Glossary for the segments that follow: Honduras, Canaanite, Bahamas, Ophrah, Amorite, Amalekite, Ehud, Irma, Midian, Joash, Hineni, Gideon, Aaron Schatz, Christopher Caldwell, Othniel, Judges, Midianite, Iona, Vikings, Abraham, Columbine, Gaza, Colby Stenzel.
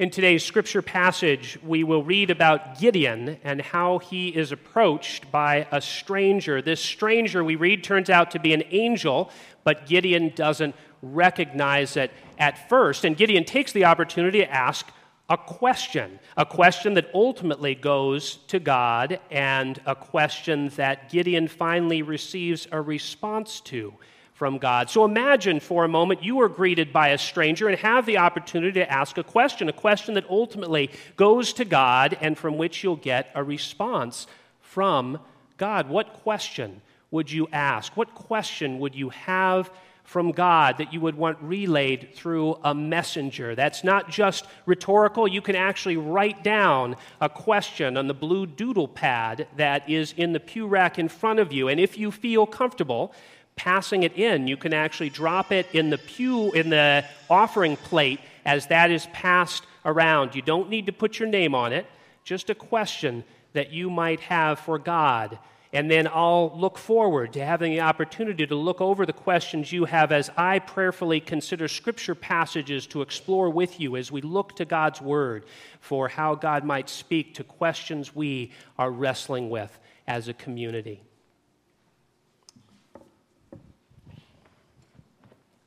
In today's scripture passage, we will read about Gideon and how he is approached by a stranger. This stranger, we read, turns out to be an angel, but Gideon doesn't recognize it at first. And Gideon takes the opportunity to ask a question that ultimately goes to God, and a question that Gideon finally receives a response to from God. So imagine for a moment you are greeted by a stranger and have the opportunity to ask a question that ultimately goes to God and from which you'll get a response from God. What question would you ask? What question would you have from God that you would want relayed through a messenger? That's not just rhetorical. You can actually write down a question on the blue doodle pad that is in the pew rack in front of you. And if you feel comfortable passing it in, you can actually drop it in the pew, in the offering plate, as that is passed around. You don't need to put your name on it, just a question that you might have for God. And then I'll look forward to having the opportunity to look over the questions you have as I prayerfully consider scripture passages to explore with you as we look to God's word for how God might speak to questions we are wrestling with as a community.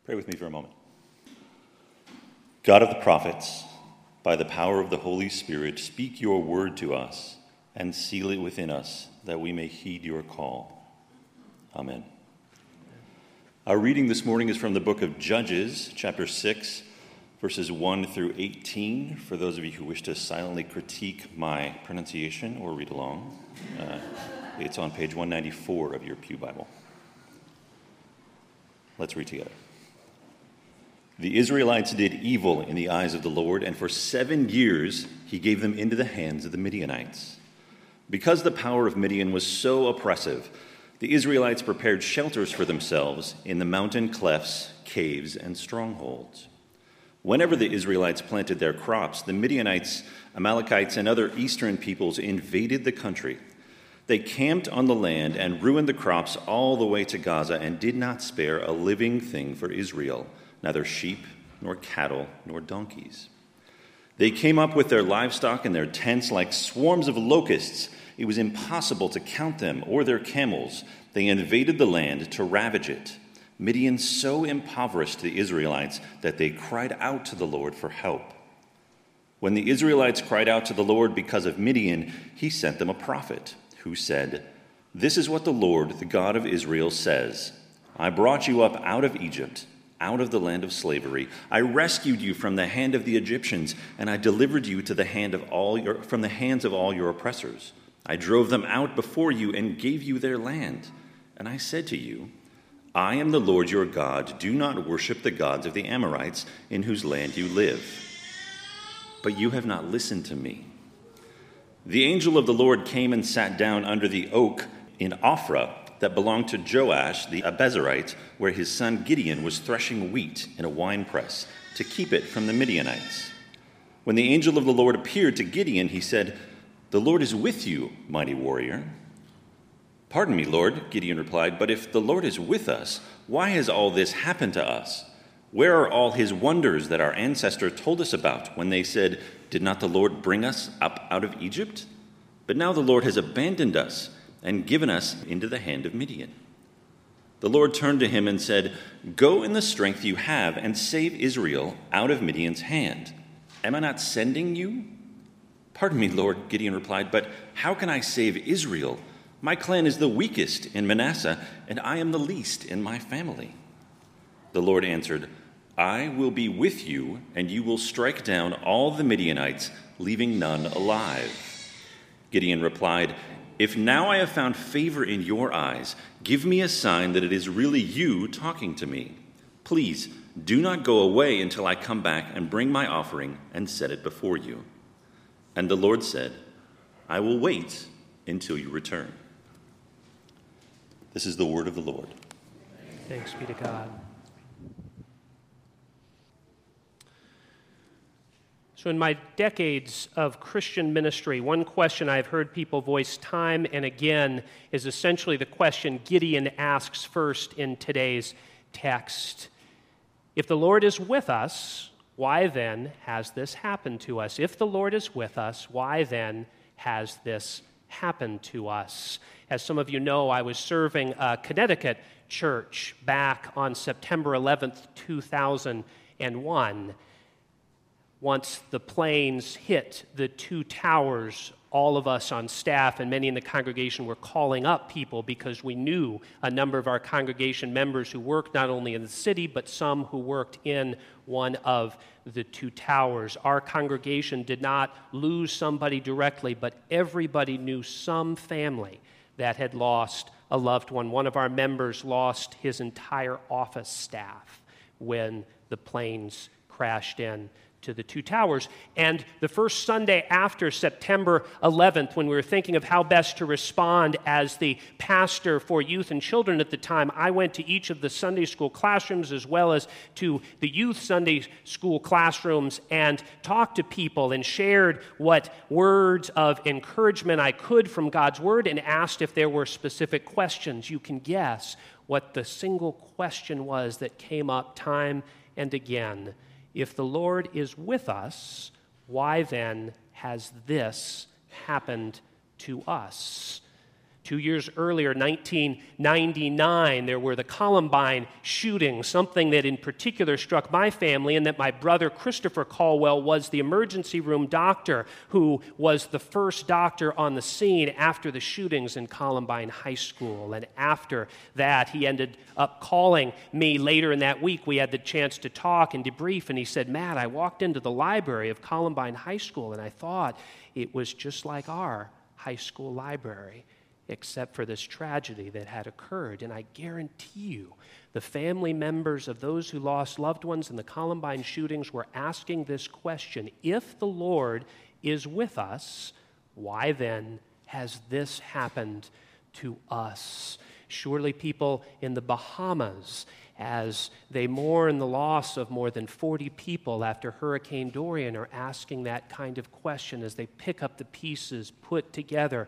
Pray with me for a moment. God of the prophets, by the power of the Holy Spirit, speak your word to us and seal it within us, that we may heed your call. Amen. Our reading this morning is from the book of Judges, chapter 6, verses 1 through 18, for those of you who wish to silently critique my pronunciation or read along. It's on page 194 of your pew Bible. Let's read together. The Israelites did evil in the eyes of the Lord, and for 7 years he gave them into the hands of the Midianites. Because the power of Midian was so oppressive, the Israelites prepared shelters for themselves in the mountain clefts, caves, and strongholds. Whenever the Israelites planted their crops, the Midianites, Amalekites, and other eastern peoples invaded the country. They camped on the land and ruined the crops all the way to Gaza and did not spare a living thing for Israel, neither sheep, nor cattle, nor donkeys. They came up with their livestock and their tents like swarms of locusts. It was impossible to count them or their camels. They invaded the land to ravage it. Midian so impoverished the Israelites that they cried out to the Lord for help. When the Israelites cried out to the Lord because of Midian, he sent them a prophet who said, "This is what the Lord, the God of Israel, says. I brought you up out of Egypt, out of the land of slavery. I rescued you from the hand of the Egyptians, and I delivered you to the hand of from the hands of all your oppressors. I drove them out before you and gave you their land. And I said to you, I am the Lord your God. Do not worship the gods of the Amorites in whose land you live. But you have not listened to me." The angel of the Lord came and sat down under the oak in Ophrah, that belonged to Joash the Abezerite, where his son Gideon was threshing wheat in a winepress to keep it from the Midianites. When the angel of the Lord appeared to Gideon, he said, "The Lord is with you, mighty warrior." "Pardon me, Lord," Gideon replied, "but if the Lord is with us, why has all this happened to us? Where are all his wonders that our ancestors told us about when they said, 'Did not the Lord bring us up out of Egypt?' But now the Lord has abandoned us and given us into the hand of Midian." The Lord turned to him and said, "Go in the strength you have and save Israel out of Midian's hand. Am I not sending you?" "Pardon me, Lord," Gideon replied, "but how can I save Israel? My clan is the weakest in Manasseh, and I am the least in my family." The Lord answered, "I will be with you, and you will strike down all the Midianites, leaving none alive." Gideon replied, "If now I have found favor in your eyes, give me a sign that it is really you talking to me. Please do not go away until I come back and bring my offering and set it before you." And the Lord said, "I will wait until you return." This is the word of the Lord. Thanks be to God. So in my decades of Christian ministry, one question I've heard people voice time and again is essentially the question Gideon asks first in today's text. If the Lord is with us, Why then has this happened to us? If the Lord is with us, why then has this happened to us? As some of you know, I was serving a Connecticut church back on September 11th, 2001. Once the planes hit the two towers, all of us on staff and many in the congregation were calling up people because we knew a number of our congregation members who worked not only in the city, but some who worked in one of the two towers. Our congregation did not lose somebody directly, but everybody knew some family that had lost a loved one. One of our members lost his entire office staff when the planes crashed in to the two towers. And the first Sunday after September 11th, when we were thinking of how best to respond as the pastor for youth and children at the time, I went to each of the Sunday school classrooms as well as to the youth Sunday school classrooms and talked to people and shared what words of encouragement I could from God's Word and asked if there were specific questions. You can guess what the single question was that came up time and again. If the Lord is with us, why then has this happened to us? 2 years earlier, 1999, there were the Columbine shootings, something that in particular struck my family, and that my brother Christopher Caldwell was the emergency room doctor who was the first doctor on the scene after the shootings in Columbine High School. And after that, he ended up calling me later in that week. We had the chance to talk and debrief, and he said, "Matt, I walked into the library of Columbine High School, and I thought it was just like our high school library, except for this tragedy that had occurred." And I guarantee you, the family members of those who lost loved ones in the Columbine shootings were asking this question: if the Lord is with us, why then has this happened to us? Surely people in the Bahamas, as they mourn the loss of more than 40 people after Hurricane Dorian, are asking that kind of question as they pick up the pieces, put together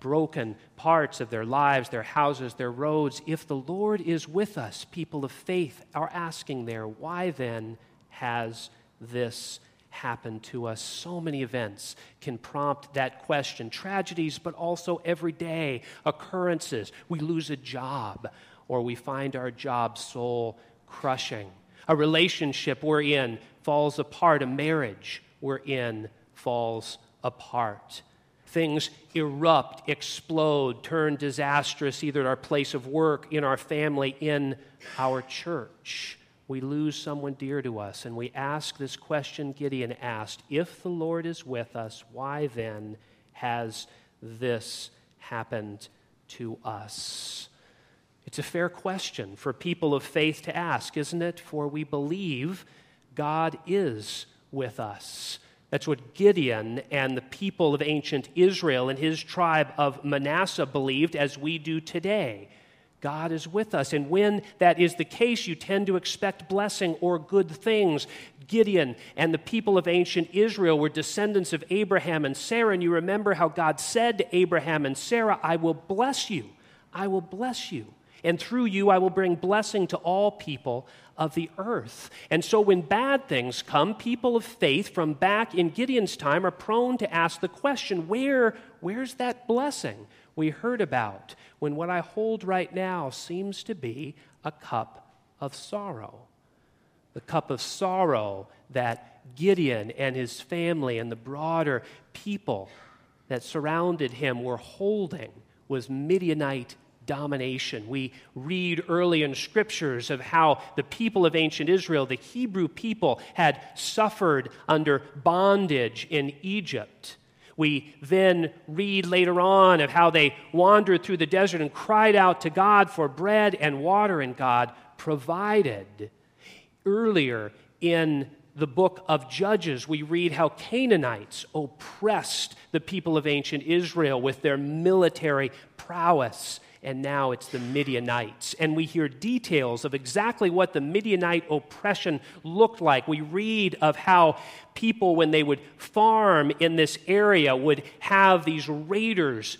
broken parts of their lives, their houses, their roads. If the Lord is with us, people of faith are asking there, why then has this happened to us? So many events can prompt that question. Tragedies, but also everyday occurrences. We lose a job, or we find our job soul-crushing. A relationship we're in falls apart. A marriage we're in falls apart. Things erupt, explode, turn disastrous, either at our place of work, in our family, in our church. We lose someone dear to us, and we ask this question Gideon asked: if the Lord is with us, why then has this happened to us? It's a fair question for people of faith to ask, isn't it? For we believe God is with us. That's what Gideon and the people of ancient Israel and his tribe of Manasseh believed, as we do today. God is with us. And when that is the case, you tend to expect blessing or good things. Gideon and the people of ancient Israel were descendants of Abraham and Sarah. And you remember how God said to Abraham and Sarah, "I will bless you. I will bless you. And through you, I will bring blessing to all people of the earth." And so when bad things come, people of faith from back in Gideon's time are prone to ask the question, where's that blessing we heard about when what I hold right now seems to be a cup of sorrow? The cup of sorrow that Gideon and his family and the broader people that surrounded him were holding was Midianite domination. We read early in scriptures of how the people of ancient Israel, the Hebrew people, had suffered under bondage in Egypt. We then read later on of how they wandered through the desert and cried out to God for bread and water, and God provided. Earlier in the book of Judges, we read how Canaanites oppressed the people of ancient Israel with their military prowess. And now it's the Midianites. And we hear details of exactly what the Midianite oppression looked like. We read of how people, when they would farm in this area, would have these raiders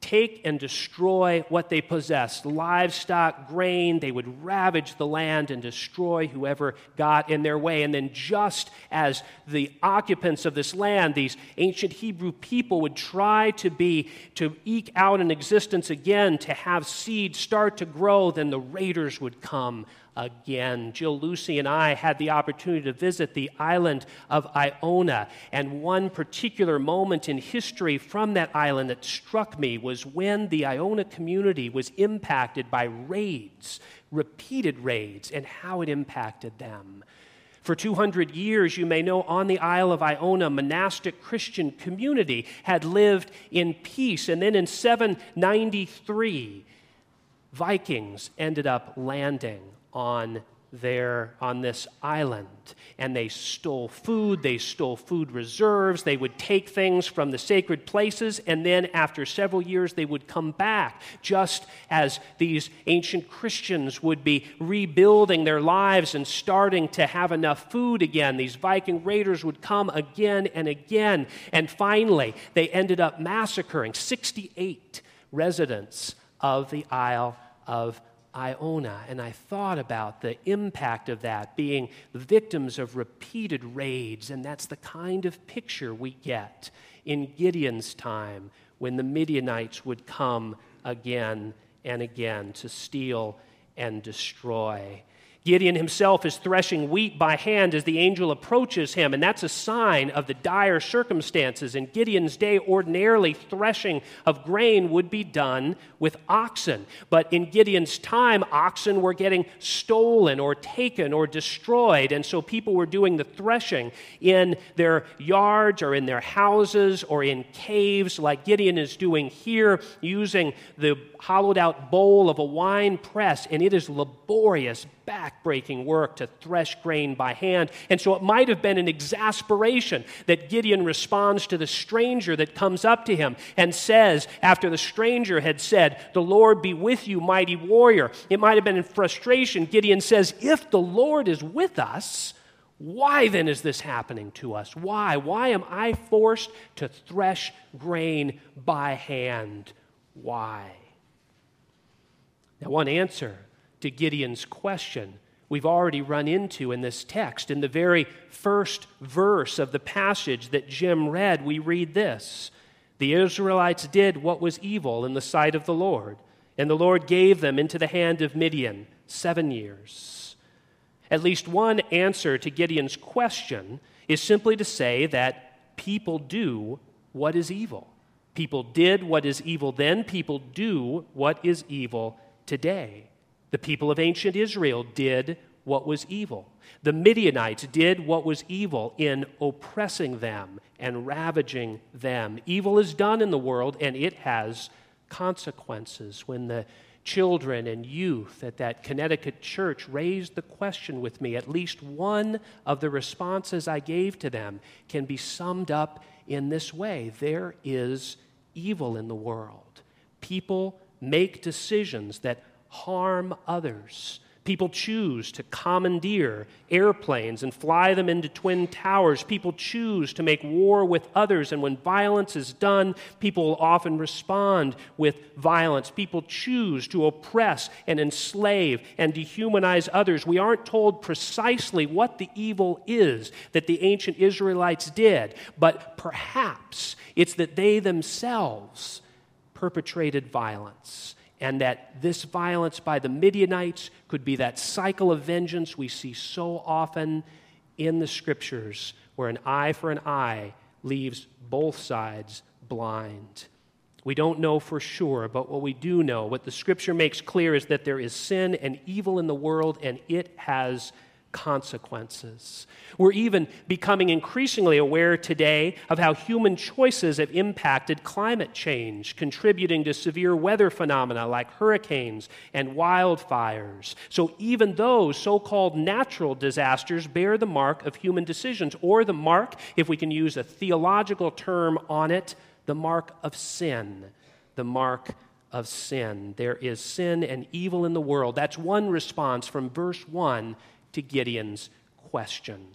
take and destroy what they possessed, livestock, grain. They would ravage the land and destroy whoever got in their way. And then just as the occupants of this land, these ancient Hebrew people would try to eke out an existence again, to have seed start to grow, then the raiders would come again. Jill, Lucy, and I had the opportunity to visit the island of Iona, and one particular moment in history from that island that struck me was when the Iona community was impacted by raids, repeated raids, and how it impacted them. For 200 years, you may know, on the Isle of Iona, a monastic Christian community had lived in peace, and then in 793, Vikings ended up landing on this island, and they stole food. They stole food reserves. They would take things from the sacred places, and then after several years, they would come back. Just as these ancient Christians would be rebuilding their lives and starting to have enough food again, these Viking raiders would come again and again, and finally, they ended up massacring 68 residents of the Isle of Iona, and I thought about the impact of that, being victims of repeated raids, and that's the kind of picture we get in Gideon's time when the Midianites would come again and again to steal and destroy. Gideon himself is threshing wheat by hand as the angel approaches him, and that's a sign of the dire circumstances. In Gideon's day, ordinarily, threshing of grain would be done with oxen. But in Gideon's time, oxen were getting stolen or taken or destroyed, and so people were doing the threshing in their yards or in their houses or in caves like Gideon is doing here, using the hollowed-out bowl of a wine press, and it is laborious, back-breaking work to thresh grain by hand. And so it might have been in exasperation that Gideon responds to the stranger that comes up to him and says, after the stranger had said, "The Lord be with you, mighty warrior." It might have been in frustration. Gideon says, "If the Lord is with us, why then is this happening to us? Why? Why am I forced to thresh grain by hand? Why?" Now, one answer to Gideon's question we've already run into in this text. In the very first verse of the passage that Jim read, we read this: "The Israelites did what was evil in the sight of the Lord, and the Lord gave them into the hand of Midian 7 years." At least one answer to Gideon's question is simply to say that people do what is evil. People did what is evil then. People do what is evil today. The people of ancient Israel did what was evil. The Midianites did what was evil in oppressing them and ravaging them. Evil is done in the world, and it has consequences. When the children and youth at that Connecticut church raised the question with me, at least one of the responses I gave to them can be summed up in this way: there is evil in the world. People make decisions that harm others. People choose to commandeer airplanes and fly them into Twin Towers. People choose to make war with others, and when violence is done, people often respond with violence. People choose to oppress and enslave and dehumanize others. We aren't told precisely what the evil is that the ancient Israelites did, but perhaps it's that they themselves perpetrated violence, and that this violence by the Midianites could be that cycle of vengeance we see so often in the Scriptures, where an eye for an eye leaves both sides blind. We don't know for sure, but what we do know, what the Scripture makes clear, is that there is sin and evil in the world, and it has consequences. We're even becoming increasingly aware today of how human choices have impacted climate change, contributing to severe weather phenomena like hurricanes and wildfires. So even those so-called natural disasters bear the mark of human decisions, or the mark, if we can use a theological term on it, the mark of sin. The mark of sin. There is sin and evil in the world. That's one response from verse 1 to Gideon's question.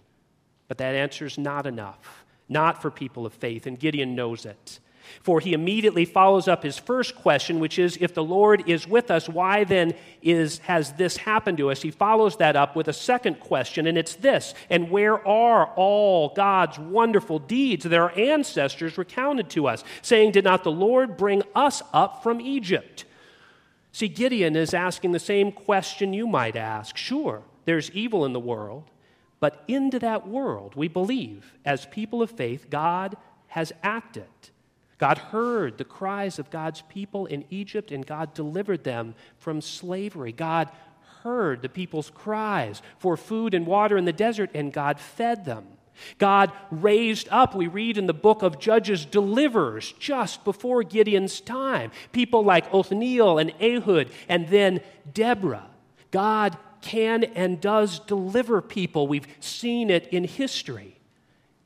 But that answer's not enough, not for people of faith, and Gideon knows it. For he immediately follows up his first question, which is, if the Lord is with us, why then has this happened to us? He follows that up with a second question, and it's this: and where are all God's wonderful deeds that our ancestors recounted to us, saying, did not the Lord bring us up from Egypt? See, Gideon is asking the same question you might ask. Sure, there's evil in the world, but into that world, we believe, as people of faith, God has acted. God heard the cries of God's people in Egypt, and God delivered them from slavery. God heard the people's cries for food and water in the desert, and God fed them. God raised up, we read in the book of Judges, deliverers just before Gideon's time. People like Othniel and Ehud, and then Deborah. God can and does deliver people. We've seen it in history.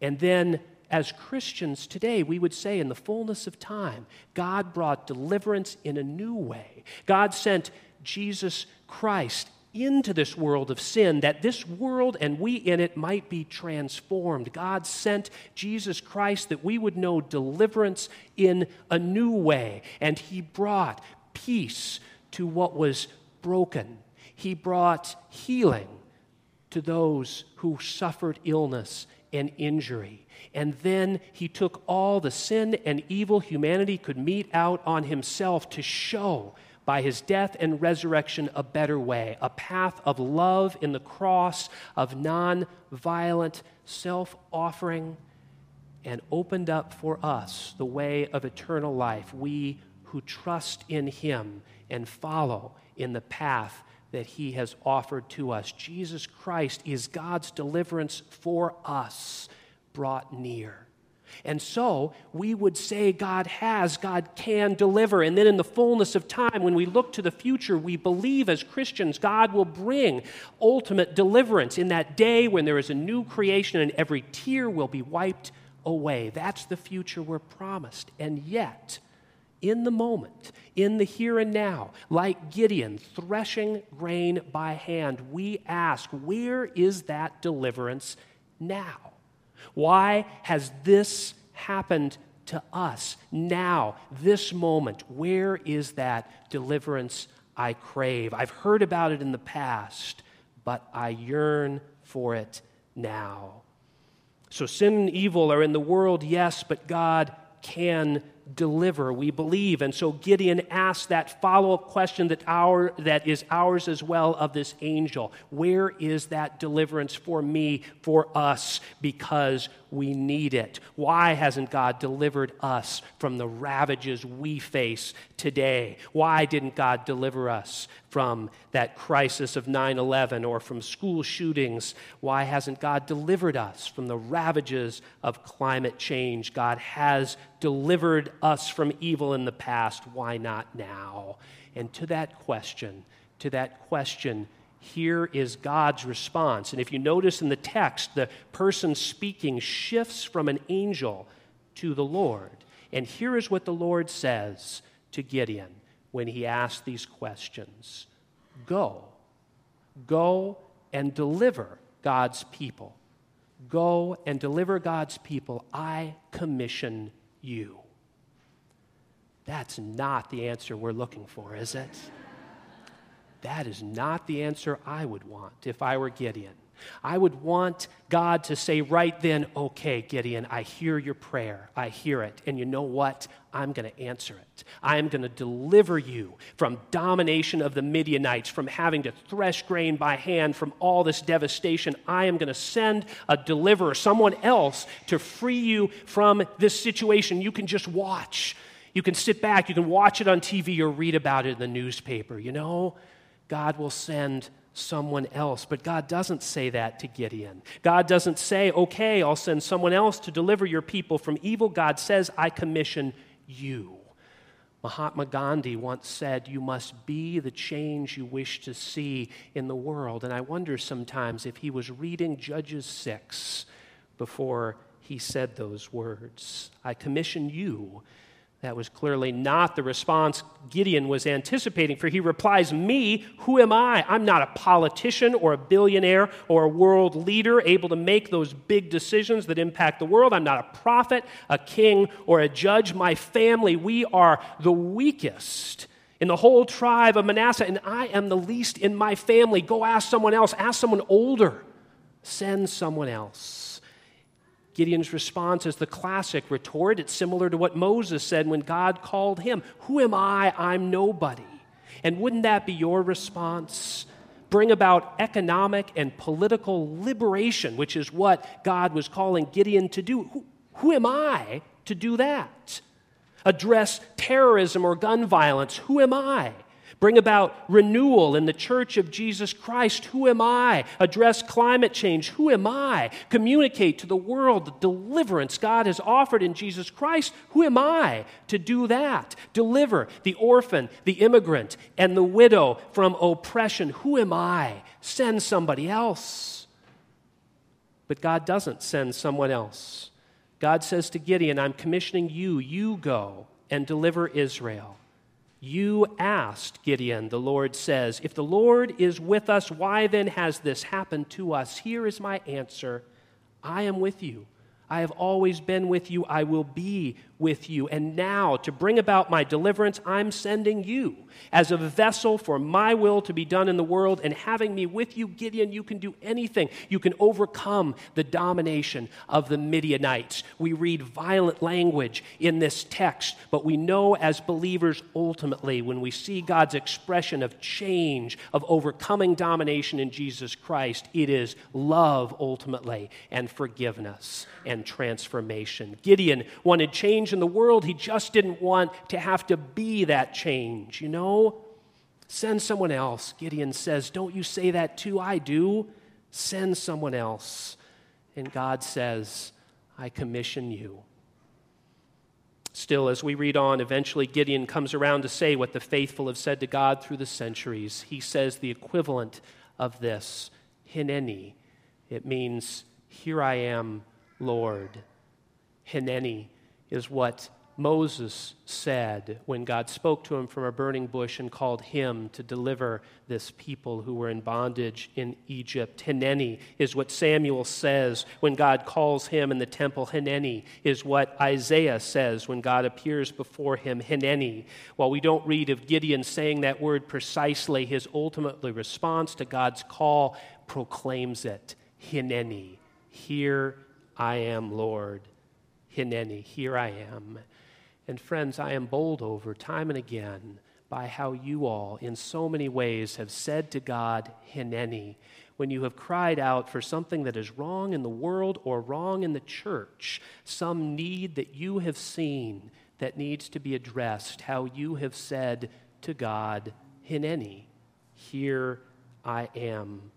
And then as Christians today, we would say in the fullness of time, God brought deliverance in a new way. God sent Jesus Christ into this world of sin, that this world and we in it might be transformed. God sent Jesus Christ that we would know deliverance in a new way. And he brought peace to what was broken. He brought healing to those who suffered illness and injury. And then he took all the sin and evil humanity could mete out on himself to show by his death and resurrection a better way, a path of love in the cross, of non-violent self-offering, and opened up for us the way of eternal life, we who trust in him and follow in the path that he has offered to us. Jesus Christ is God's deliverance for us, brought near. And so we would say God can deliver. And then in the fullness of time, when we look to the future, we believe as Christians God will bring ultimate deliverance in that day when there is a new creation and every tear will be wiped away. That's the future we're promised. And yet, in the moment, in the here and now, like Gideon threshing grain by hand, we ask, where is that deliverance now? Why has this happened to us now, this moment? Where is that deliverance I crave? I've heard about it in the past, but I yearn for it now. So sin and evil are in the world, yes, but God can deliver, we believe. And so Gideon asks that follow-up question that is ours as well of this angel. Where is that deliverance for me, for us, because we need it? Why hasn't God delivered us from the ravages we face today? Why didn't God deliver us from that crisis of 9/11 or from school shootings? Why hasn't God delivered us from the ravages of climate change? God has delivered us from evil in the past. Why not now? And to that question, here is God's response. And if you notice in the text, the person speaking shifts from an angel to the Lord. And here is what the Lord says to Gideon when he asks these questions. Go and deliver God's people. Go and deliver God's people. I commission you. That's not the answer we're looking for, is it? That is not the answer I would want if I were Gideon. I would want God to say right then, okay, Gideon, I hear your prayer. I hear it. And you know what? I'm going to answer it. I am going to deliver you from domination of the Midianites, from having to thresh grain by hand, from all this devastation. I am going to send a deliverer, someone else, to free you from this situation. You can just watch. You can sit back. You can watch it on TV or read about it in the newspaper. You know, God will send someone else. But God doesn't say that to Gideon. God doesn't say, okay, I'll send someone else to deliver your people from evil. God says, I commission you. Mahatma Gandhi once said, you must be the change you wish to see in the world. And I wonder sometimes if he was reading Judges 6 before he said those words. I commission you That was clearly not the response Gideon was anticipating, for he replies, "Me, who am I? I'm not a politician or a billionaire or a world leader able to make those big decisions that impact the world. I'm not a prophet, a king, or a judge. My family, we are the weakest in the whole tribe of Manasseh, and I am the least in my family. Go ask someone else. Ask someone older. Send someone else." Gideon's response is the classic retort. It's similar to what Moses said when God called him. "Who am I? I'm nobody." And wouldn't that be your response? Bring about economic and political liberation, which is what God was calling Gideon to do. Who am I to do that? Address terrorism or gun violence. Who am I? Bring about renewal in the Church of Jesus Christ. Who am I? Address climate change. Who am I? Communicate to the world the deliverance God has offered in Jesus Christ. Who am I to do that? Deliver the orphan, the immigrant, and the widow from oppression. Who am I? Send somebody else. But God doesn't send someone else. God says to Gideon, "I'm commissioning you. You go and deliver Israel." "You asked, Gideon," the Lord says. "If the Lord is with us, why then has this happened to us? Here is my answer. I am with you. I have always been with you. I will be with you. And now, to bring about my deliverance, I'm sending you as a vessel for my will to be done in the world. And having me with you, Gideon, you can do anything. You can overcome the domination of the Midianites." We read violent language in this text, but we know as believers, ultimately, when we see God's expression of change, of overcoming domination in Jesus Christ, it is love, ultimately, and forgiveness and transformation. Gideon wanted change in the world. He just didn't want to have to be that change, you know? Send someone else. Gideon says, "Don't you say that too? I do. Send someone else." And God says, "I commission you." Still, as we read on, eventually Gideon comes around to say what the faithful have said to God through the centuries. He says the equivalent of this, Hineni. It means, "Here I am, Lord." Hineni is what Moses said when God spoke to him from a burning bush and called him to deliver this people who were in bondage in Egypt. Hineni is what Samuel says when God calls him in the temple. Hineni is what Isaiah says when God appears before him. Hineni. While we don't read of Gideon saying that word precisely, his ultimate response to God's call proclaims it. Hineni. "Here I am, Lord." Hineni, "Here I am." And friends, I am bowled over time and again by how you all, in so many ways, have said to God, Hineni, when you have cried out for something that is wrong in the world or wrong in the church, some need that you have seen that needs to be addressed, how you have said to God, Hineni, "Here I am."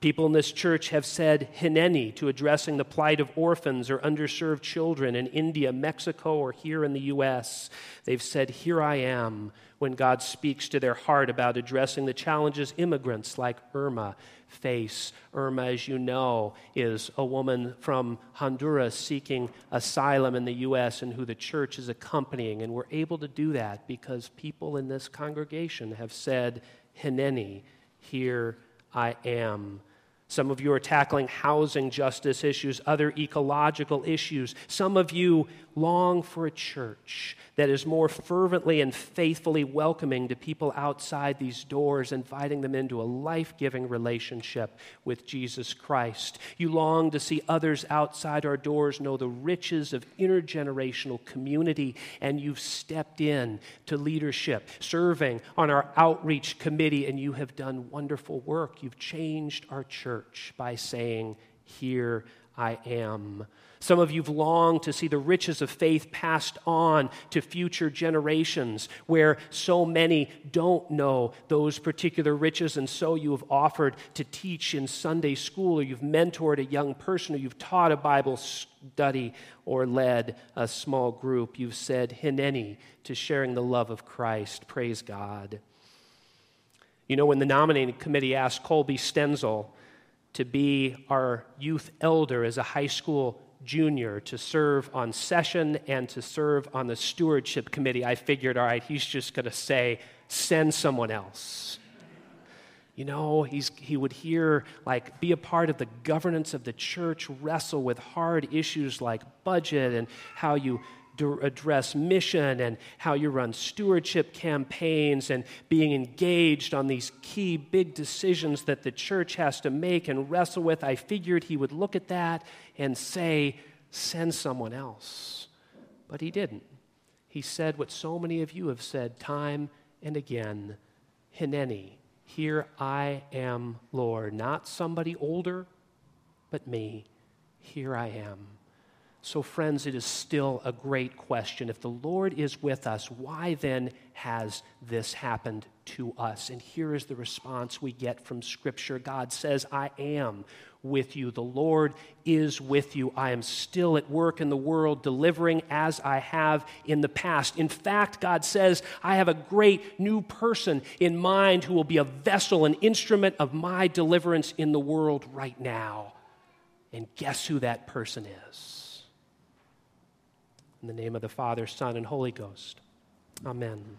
People in this church have said Hineni to addressing the plight of orphans or underserved children in India, Mexico, or here in the U.S. They've said, "Here I am," when God speaks to their heart about addressing the challenges immigrants like Irma face. Irma, as you know, is a woman from Honduras seeking asylum in the U.S. and who the church is accompanying. And we're able to do that because people in this congregation have said Hineni, "Here I am." Some of you are tackling housing justice issues, other ecological issues. Some of you long for a church that is more fervently and faithfully welcoming to people outside these doors, inviting them into a life-giving relationship with Jesus Christ. You long to see others outside our doors know the riches of intergenerational community, and you've stepped in to leadership, serving on our outreach committee, and you have done wonderful work. You've changed our church by saying, "Here I am." Some of you have longed to see the riches of faith passed on to future generations where so many don't know those particular riches, and so you have offered to teach in Sunday school, or you've mentored a young person, or you've taught a Bible study, or led a small group. You've said Hineni to sharing the love of Christ. Praise God. You know, when the nominating committee asked Colby Stenzel to be our youth elder as a high school Jr. to serve on session and to serve on the stewardship committee, I figured, all right, he's just going to say, send someone else. You know, he would hear, like, be a part of the governance of the church, wrestle with hard issues like budget and how you address mission and how you run stewardship campaigns and being engaged on these key big decisions that the church has to make and wrestle with. I figured he would look at that and say, send someone else. But he didn't. He said what so many of you have said time and again, Hineni, here I am, Lord. Not somebody older, but me. Here I am. So friends, it is still a great question. If the Lord is with us, why then has this happened to us? And here is the response we get from Scripture. God says, I am with you. The Lord is with you. I am still at work in the world, delivering as I have in the past. In fact, God says, I have a great new person in mind who will be a vessel, an instrument of my deliverance in the world right now. And guess who that person is? In the name of the Father, Son, and Holy Ghost. Amen.